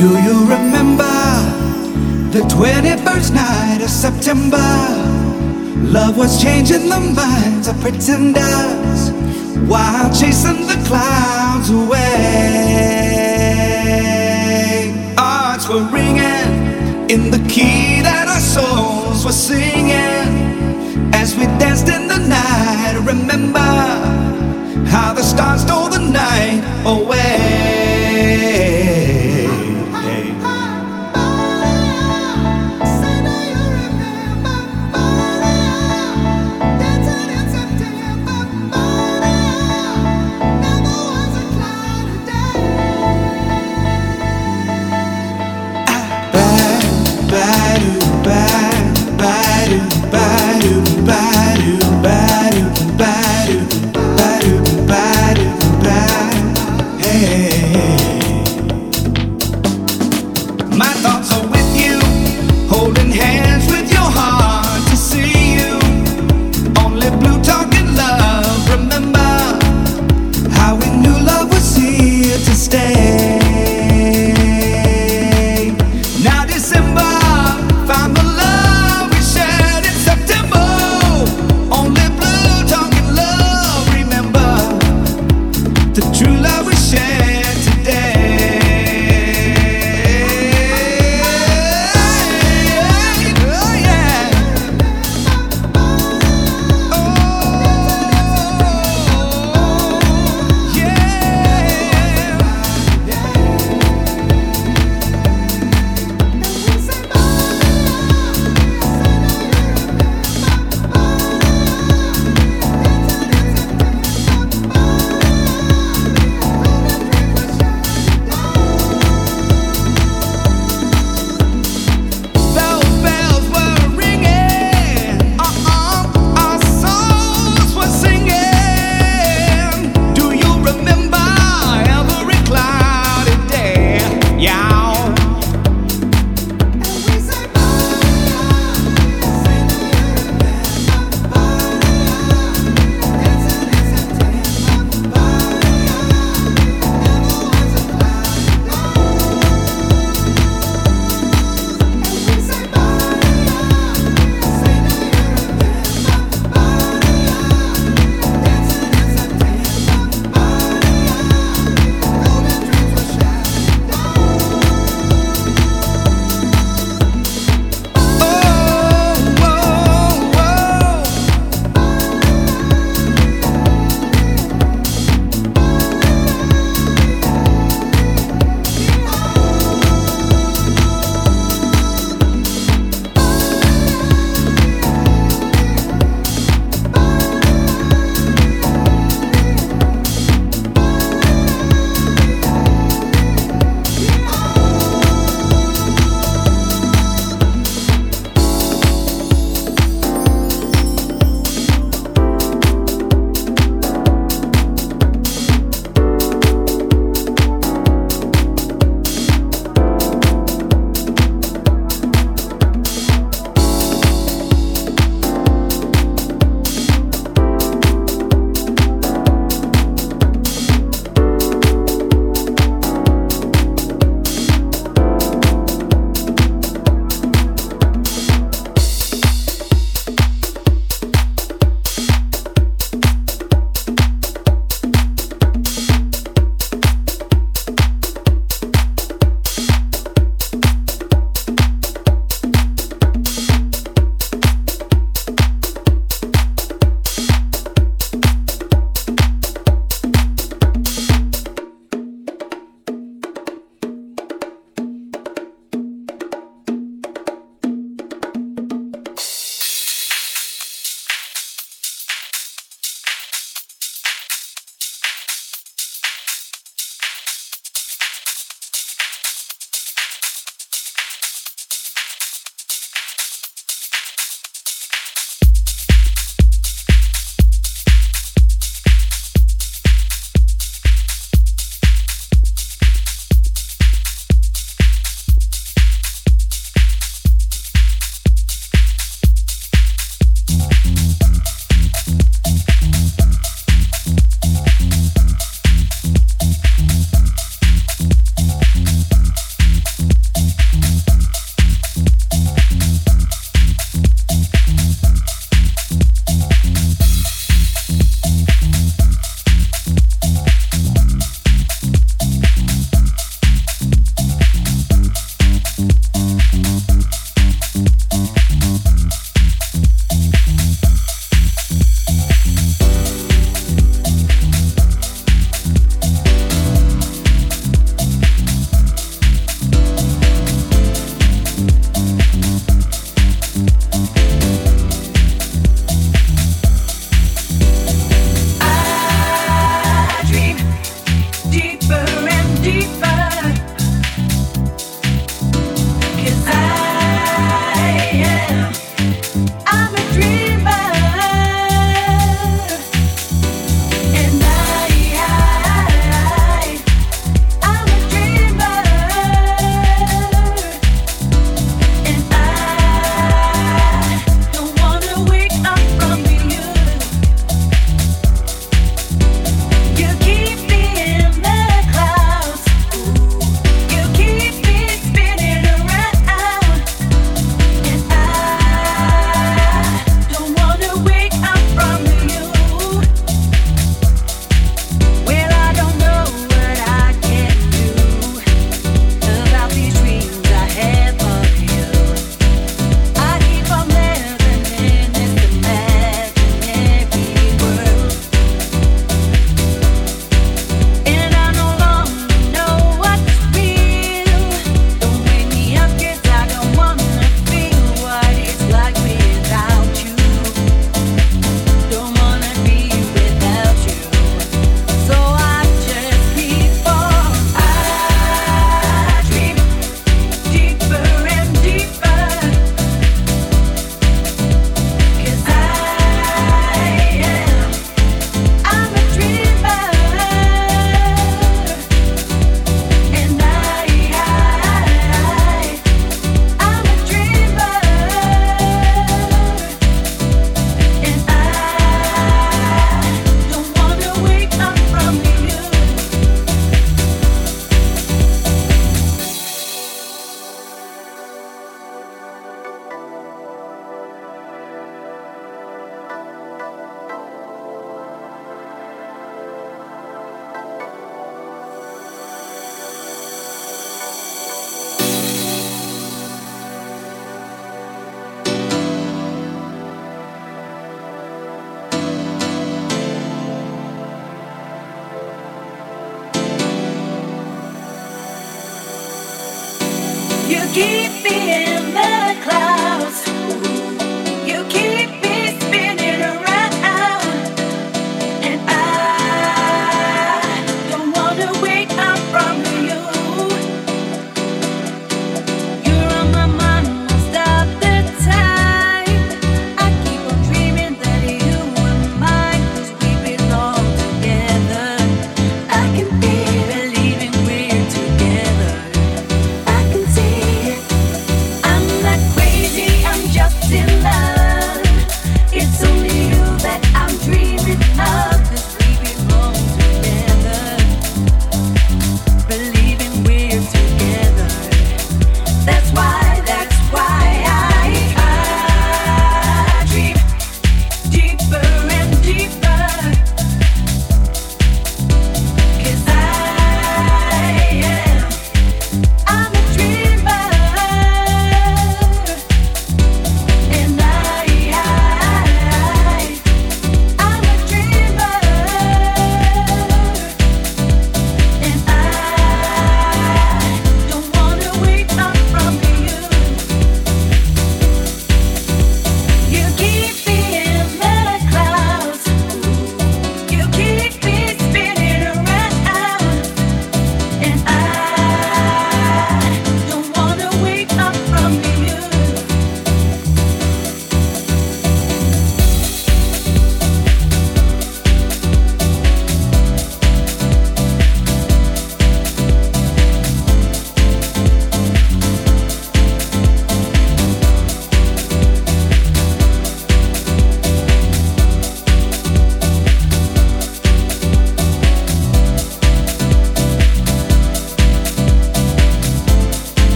Do you remember the 21st night of September? Love was changing the minds of pretenders while chasing the clouds away. Hearts were ringing in the key that our souls were singing as we danced in the night. Remember how the stars stole the night away. Badu, badu, badu, badu, badu, badu, badu.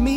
Me.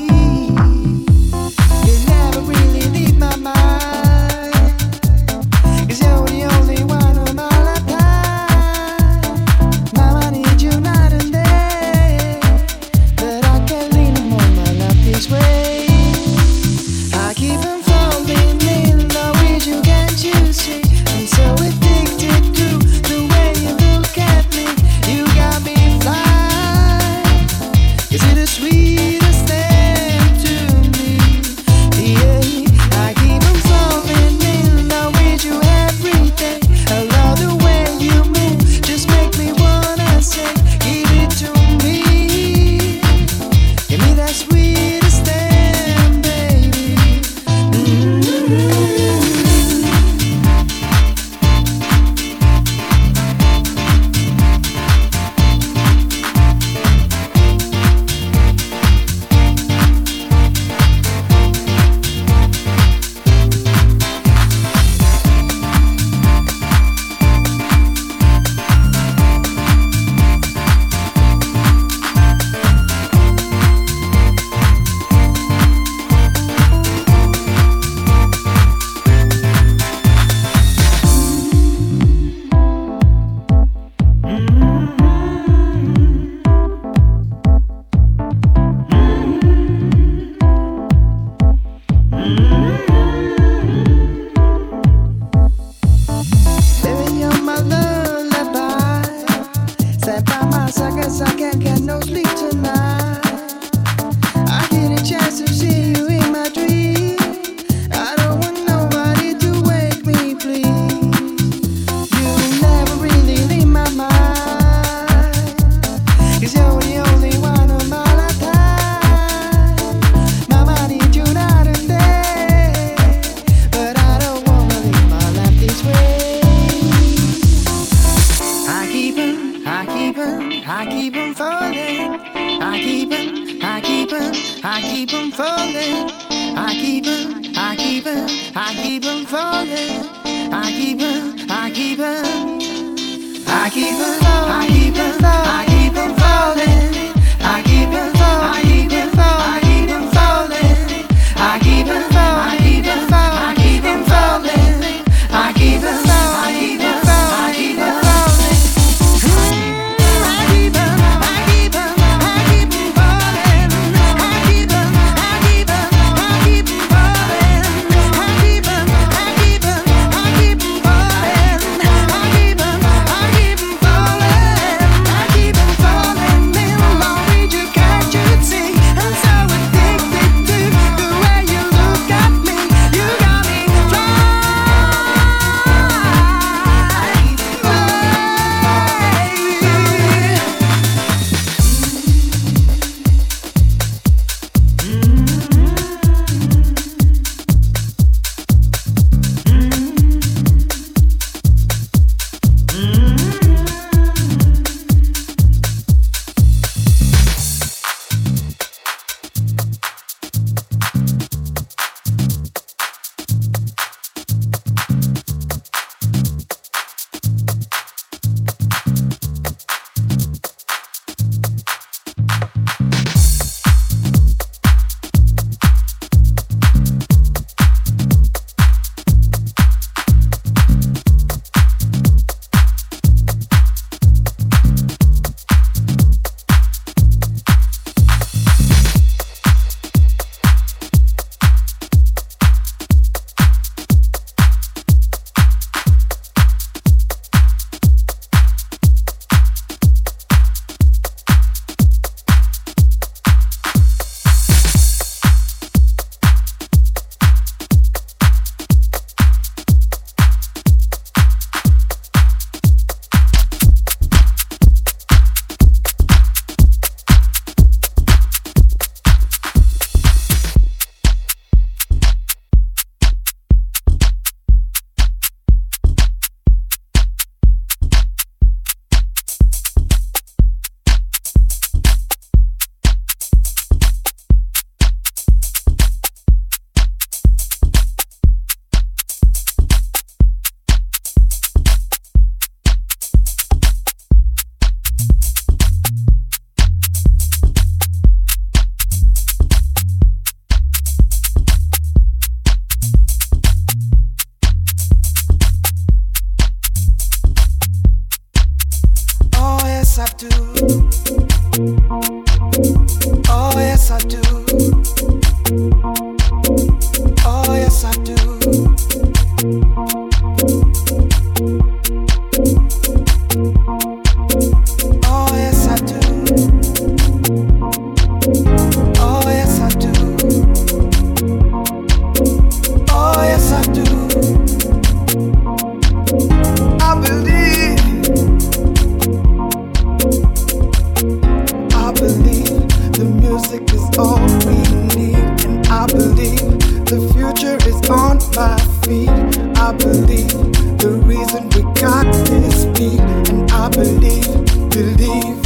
music is all we need. And I believe the future is on my feet. I believe the reason we got this beat. And I believe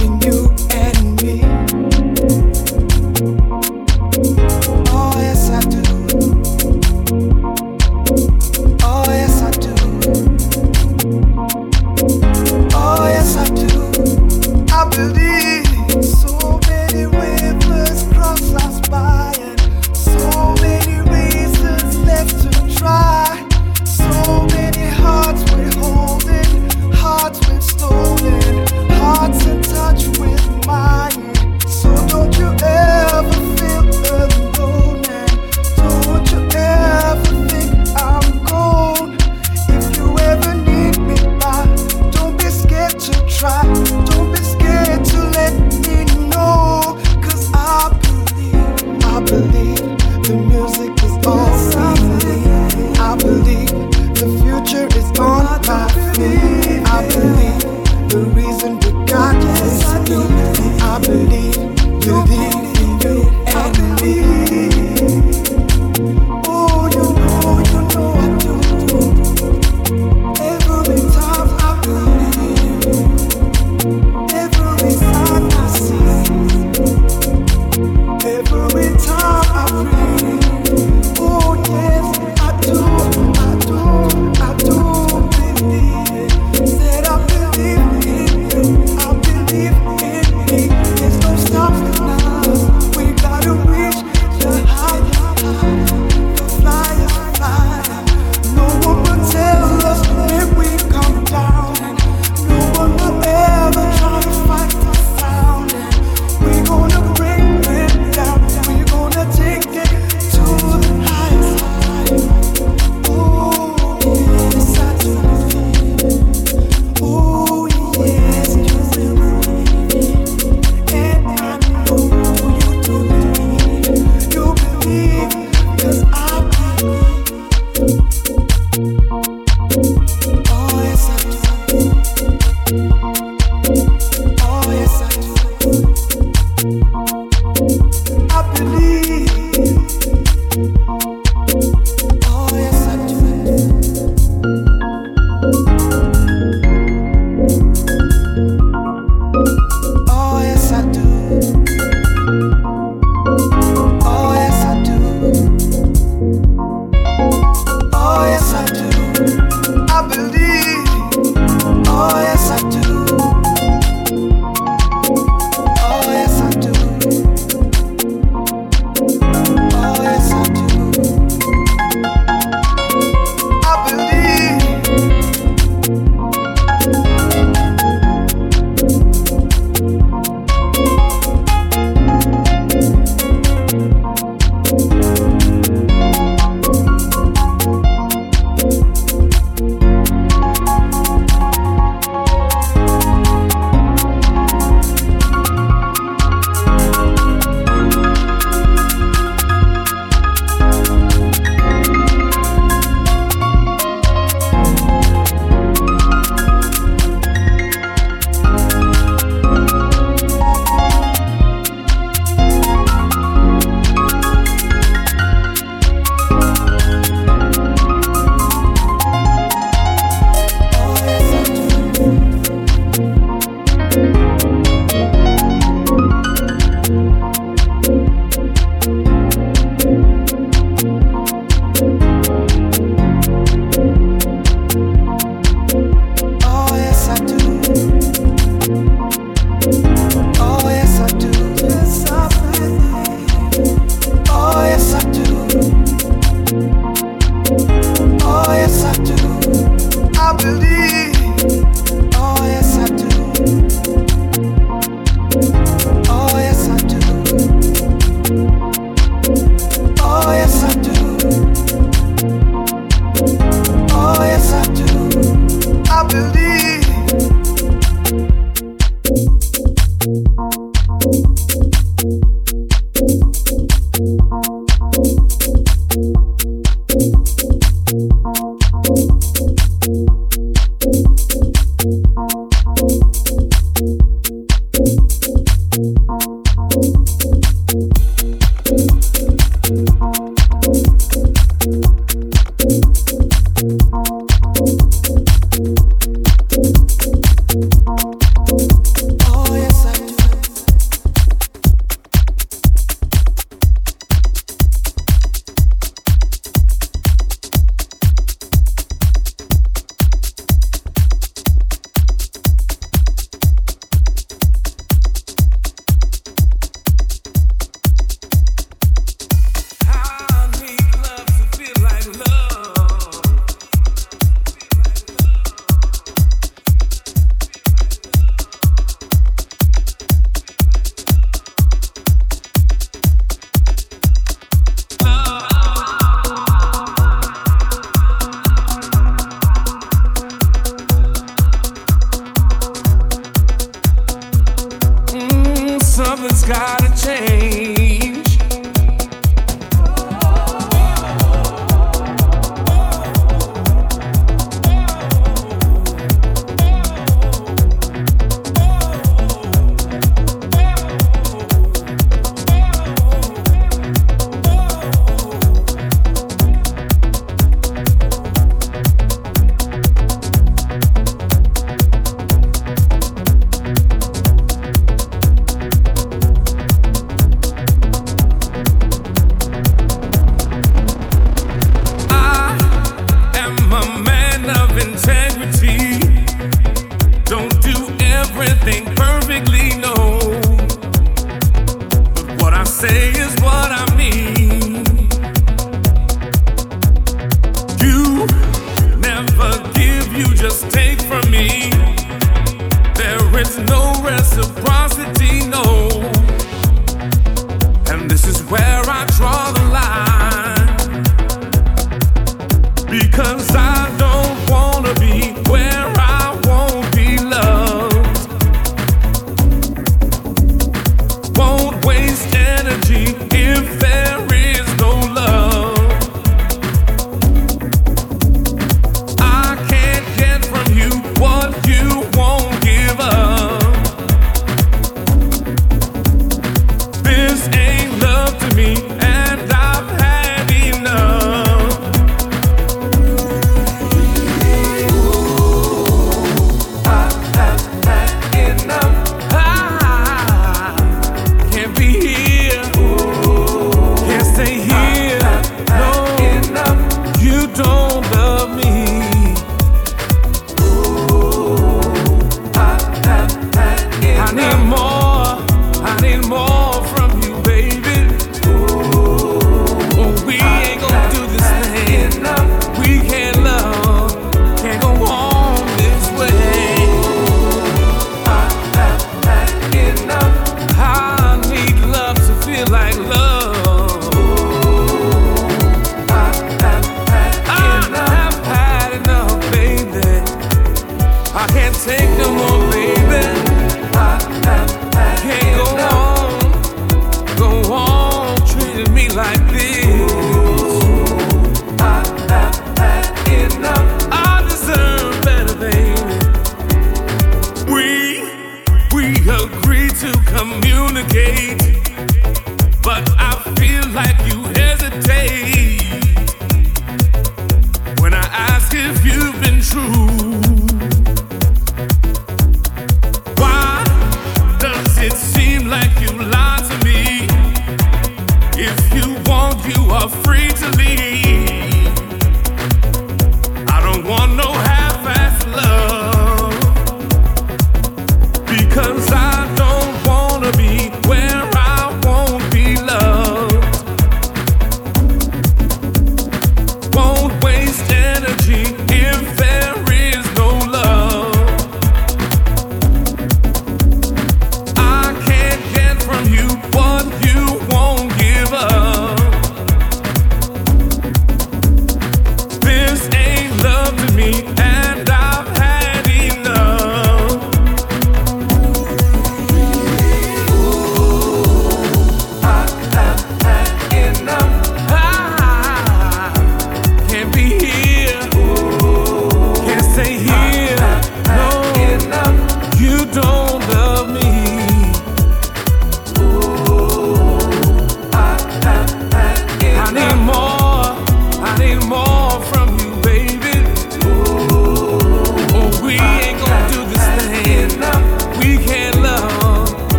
in you and me. Oh yes I do. Oh yes I do. Oh yes I do. I believe so many rivers cross us by, and so many reasons left to try, so many. something's gotta change.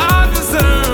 I deserve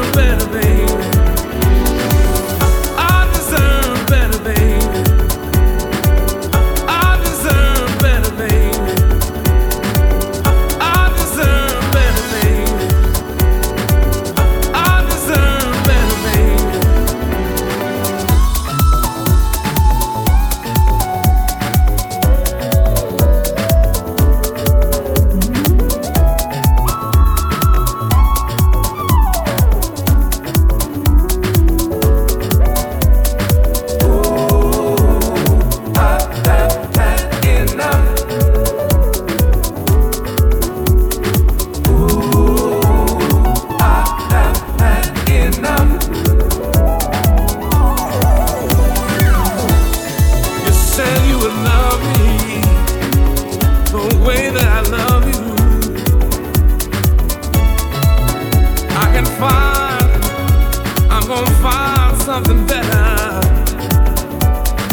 won't find something better.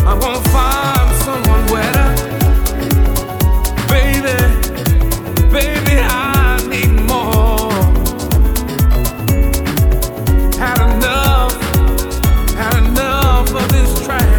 I won't find someone better. Baby, baby, I need more. Had enough of this trash.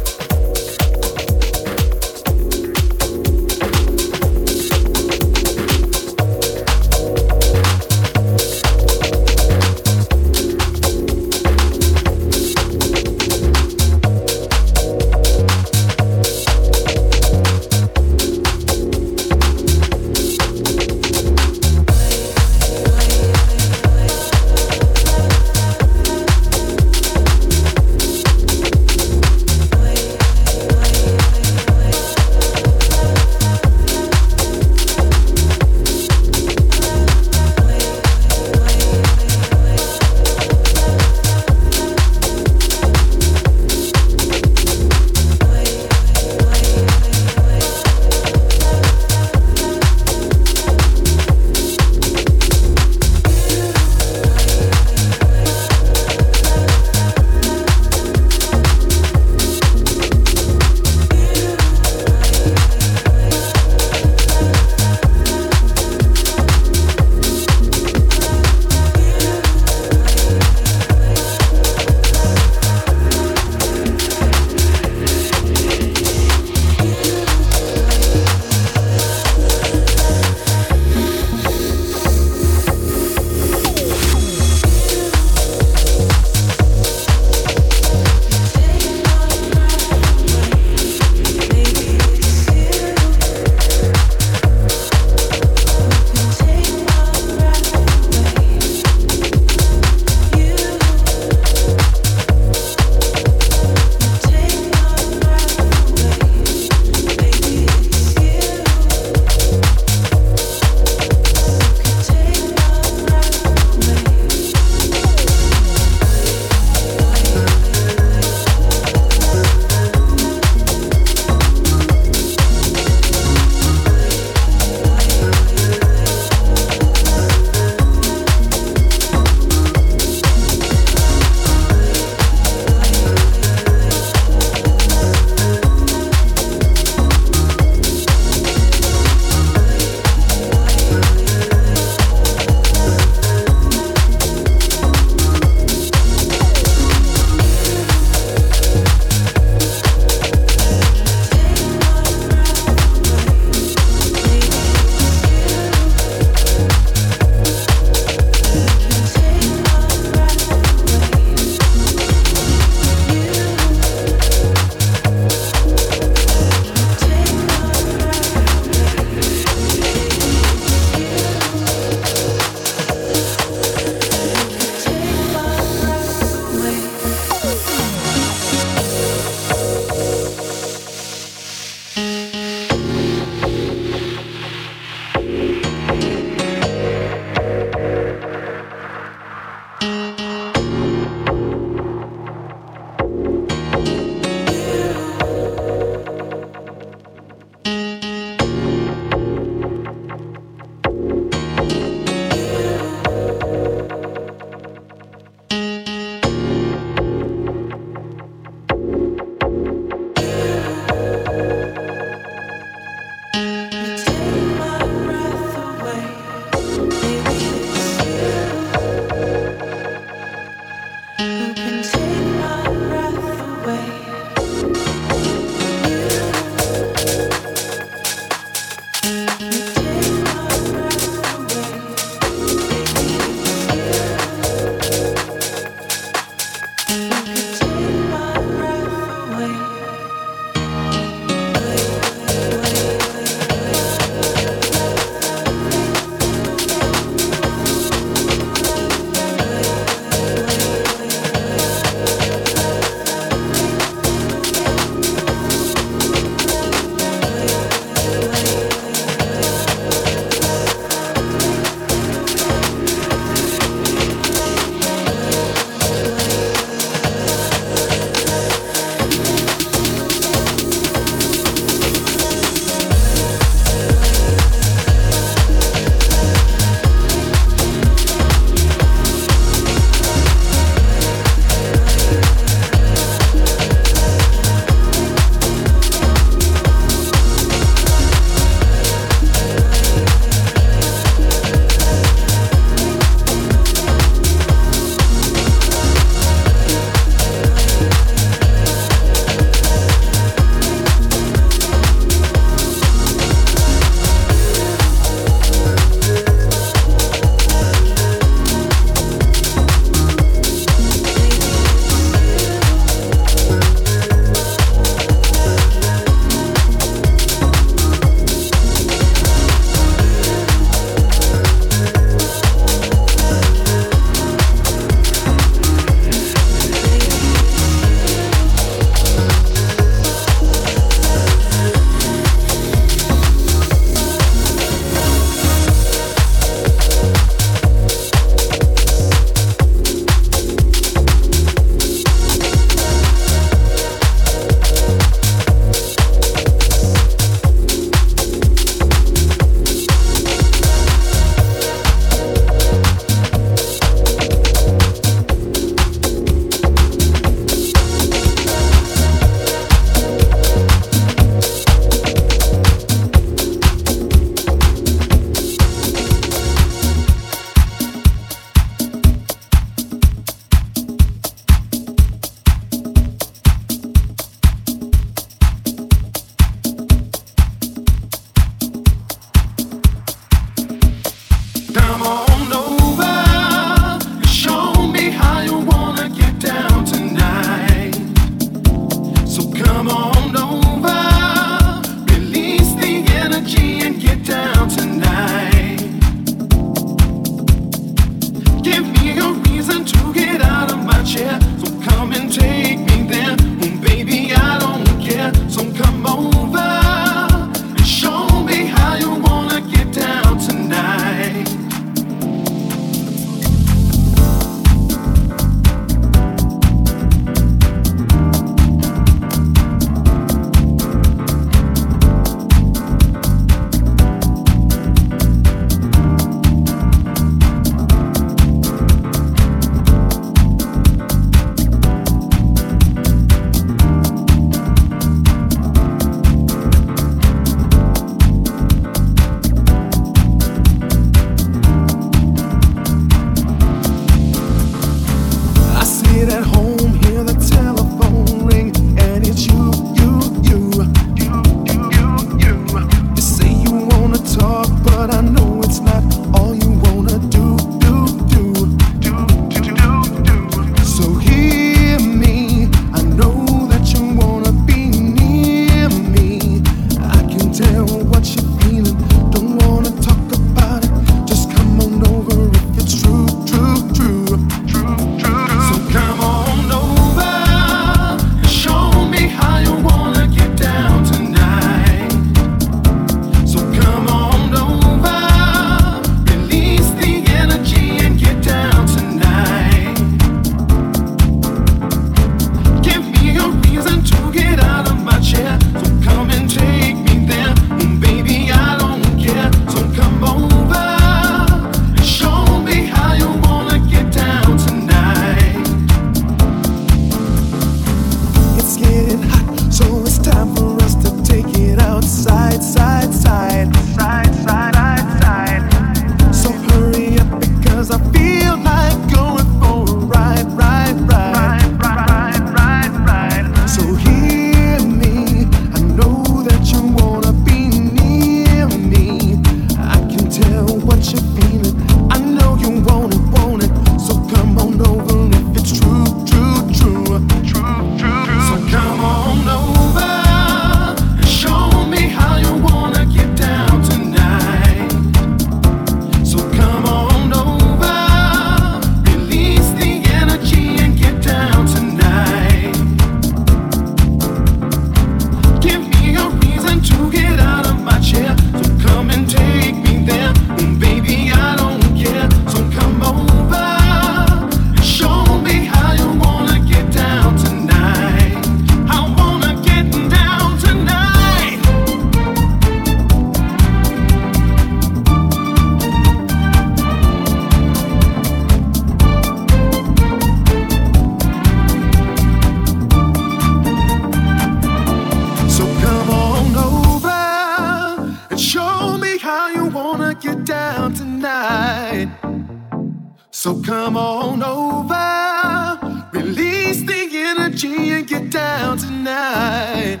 So come on over, release the energy and get down tonight.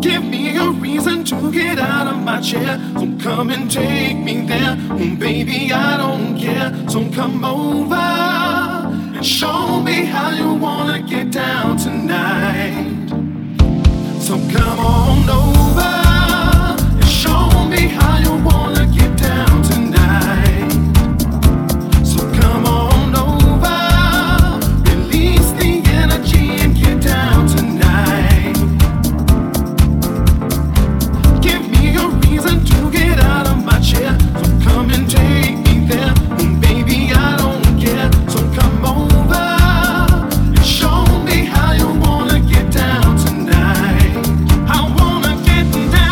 Give me a reason to get out of my chair. So come and take me there. Oh, baby, I don't care. So come over and show me how you wanna get down tonight. So come on over and show me how you wanna get down tonight. So come on over, release the energy and get down tonight. Down.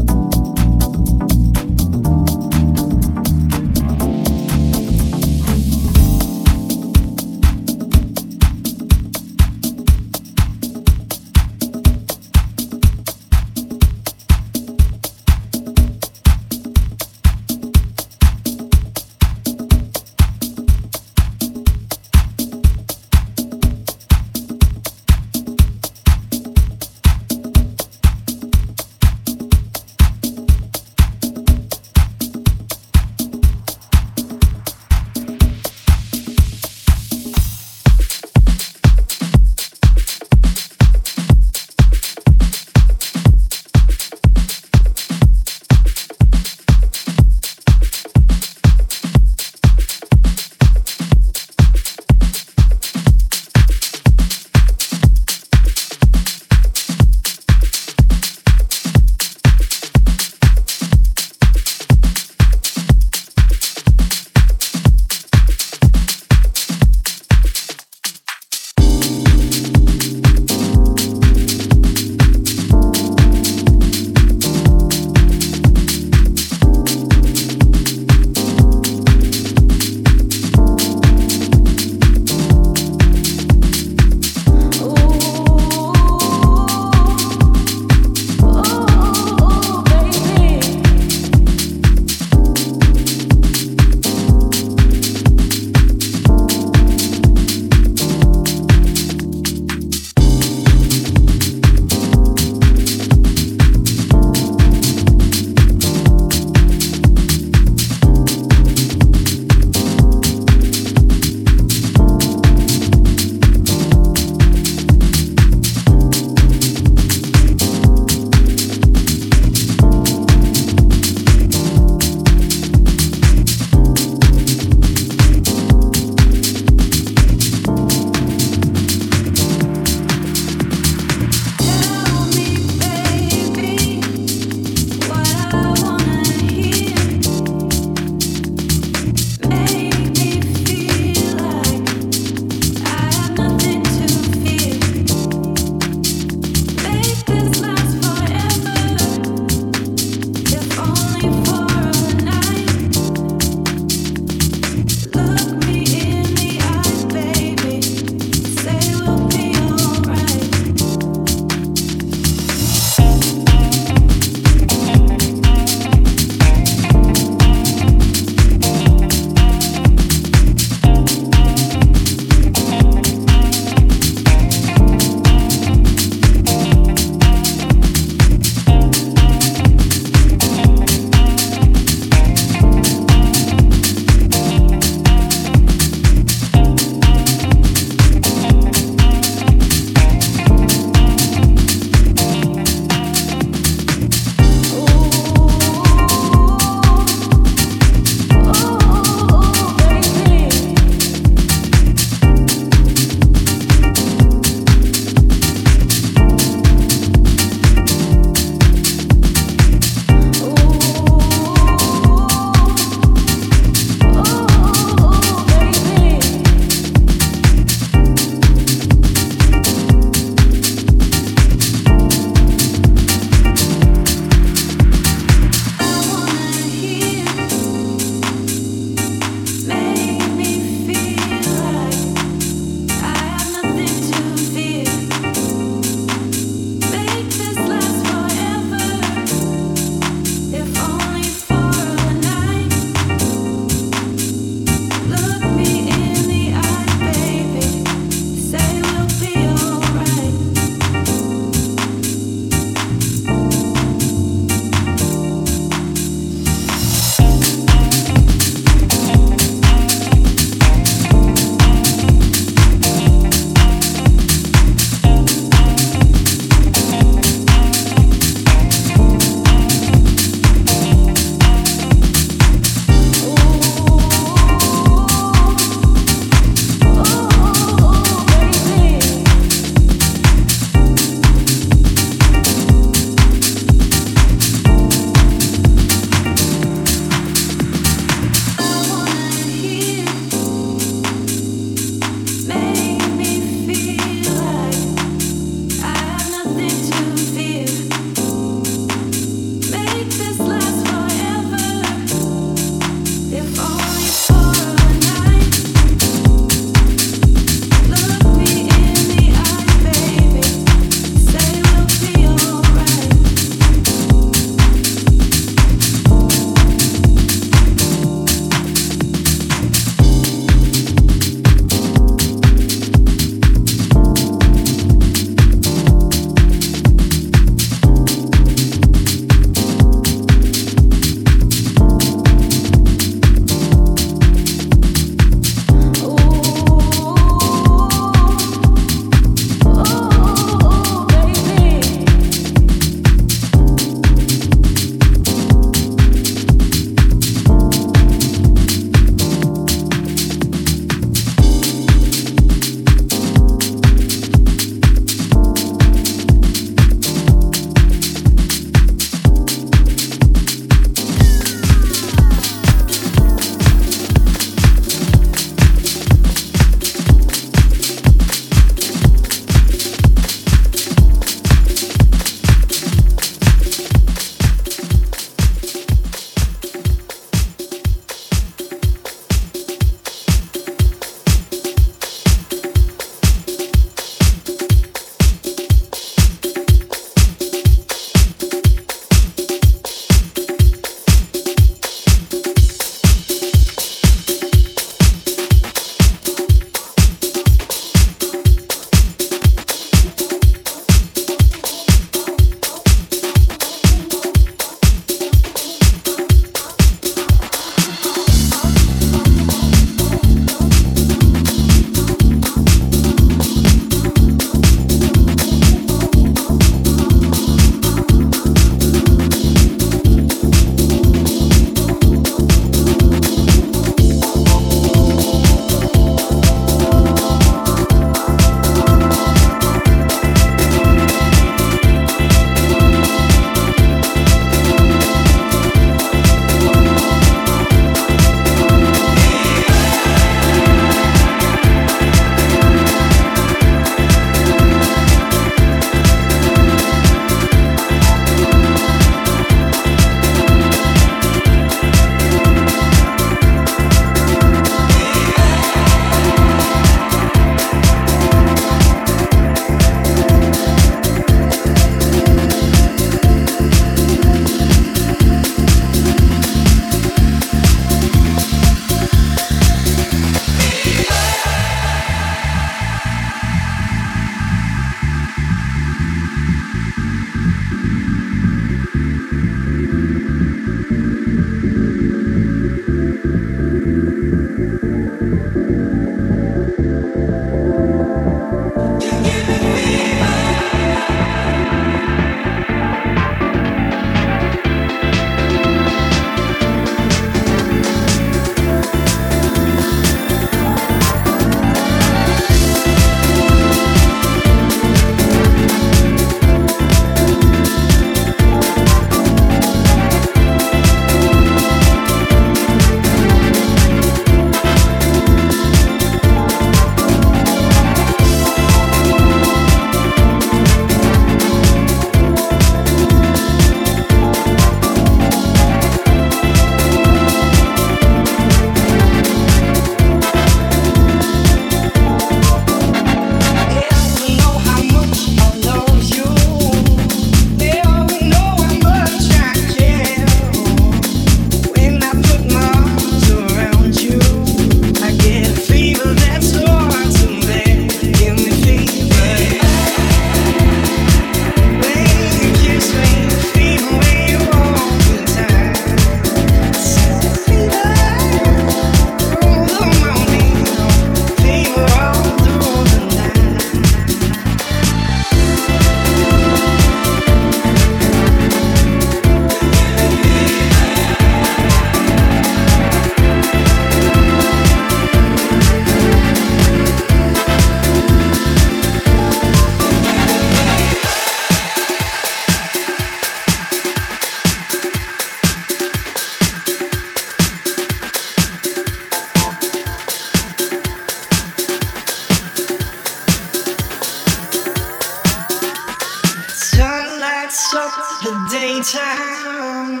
of the daytime,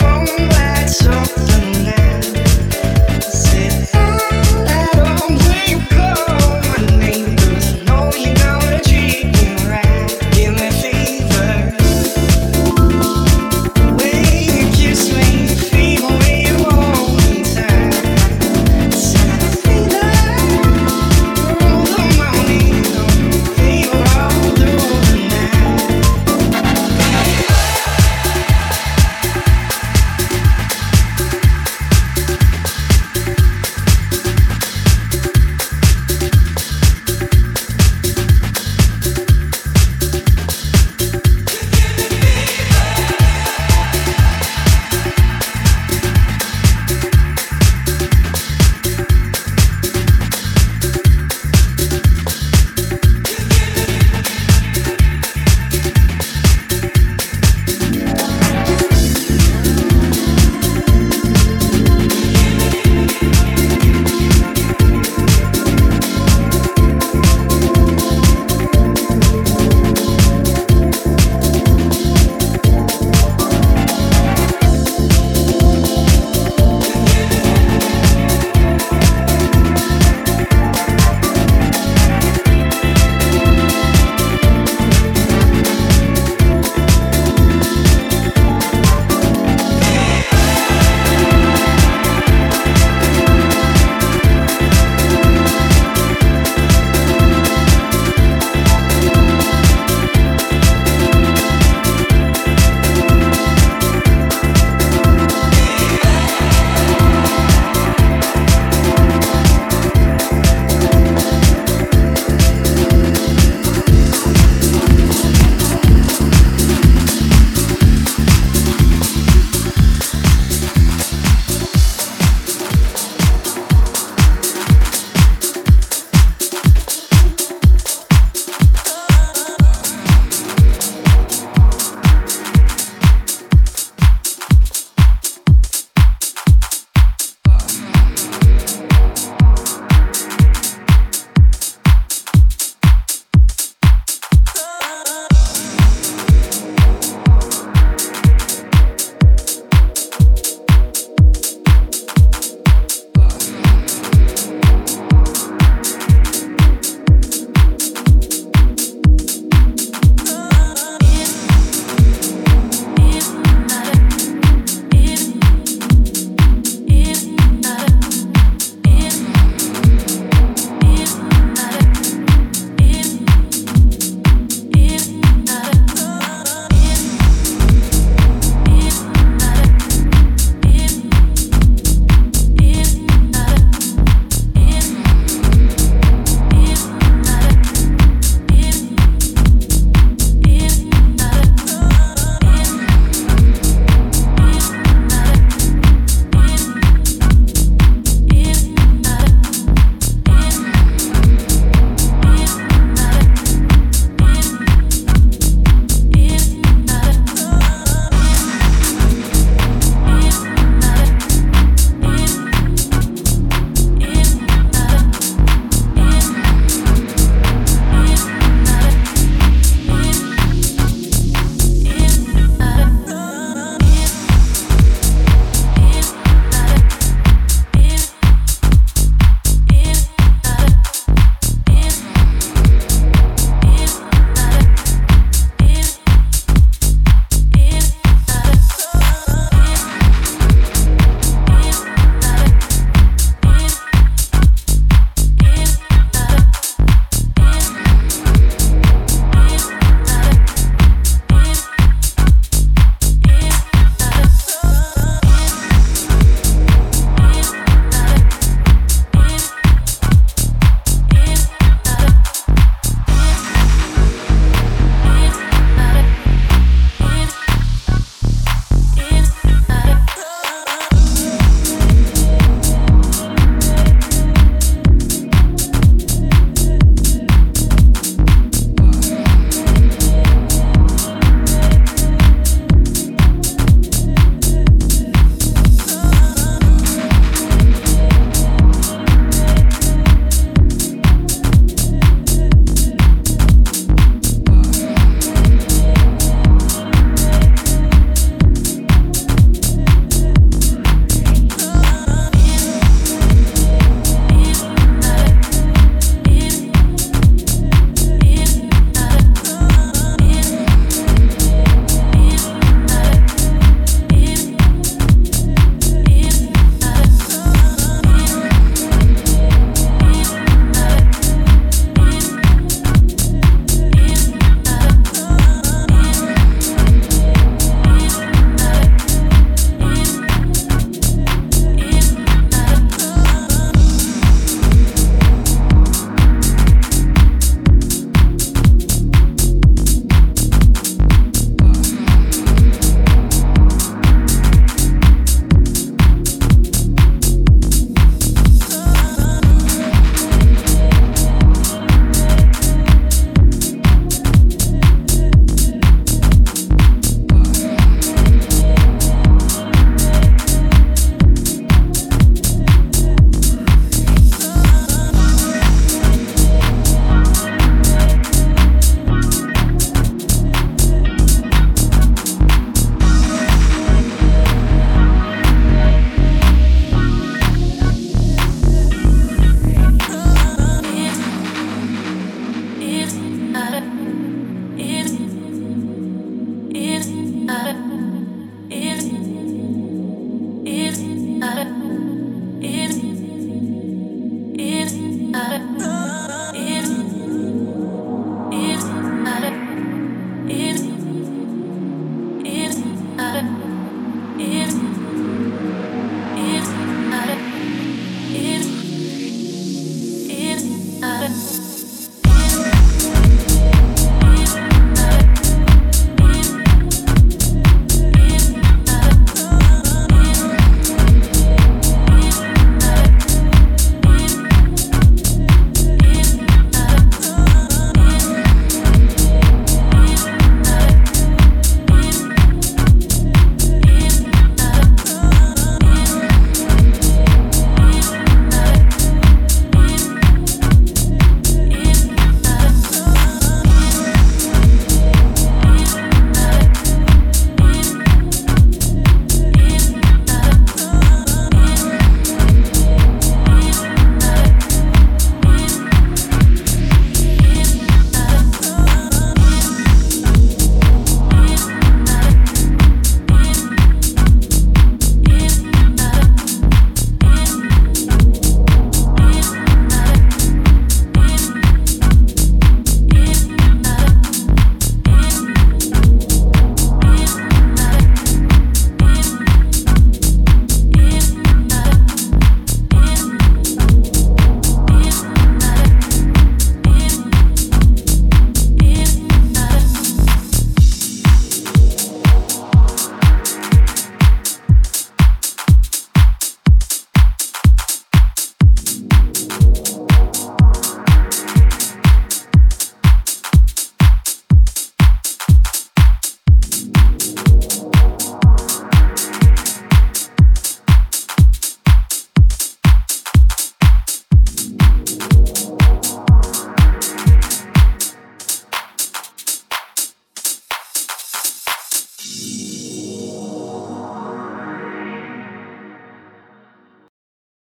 long lights of the night. Sit out at home where you call my name, 'cause I know you're gonna treat me right. Give me fever, when you kiss me, fever where you hold me tight. Send a fever all on my knees, fever all through the night.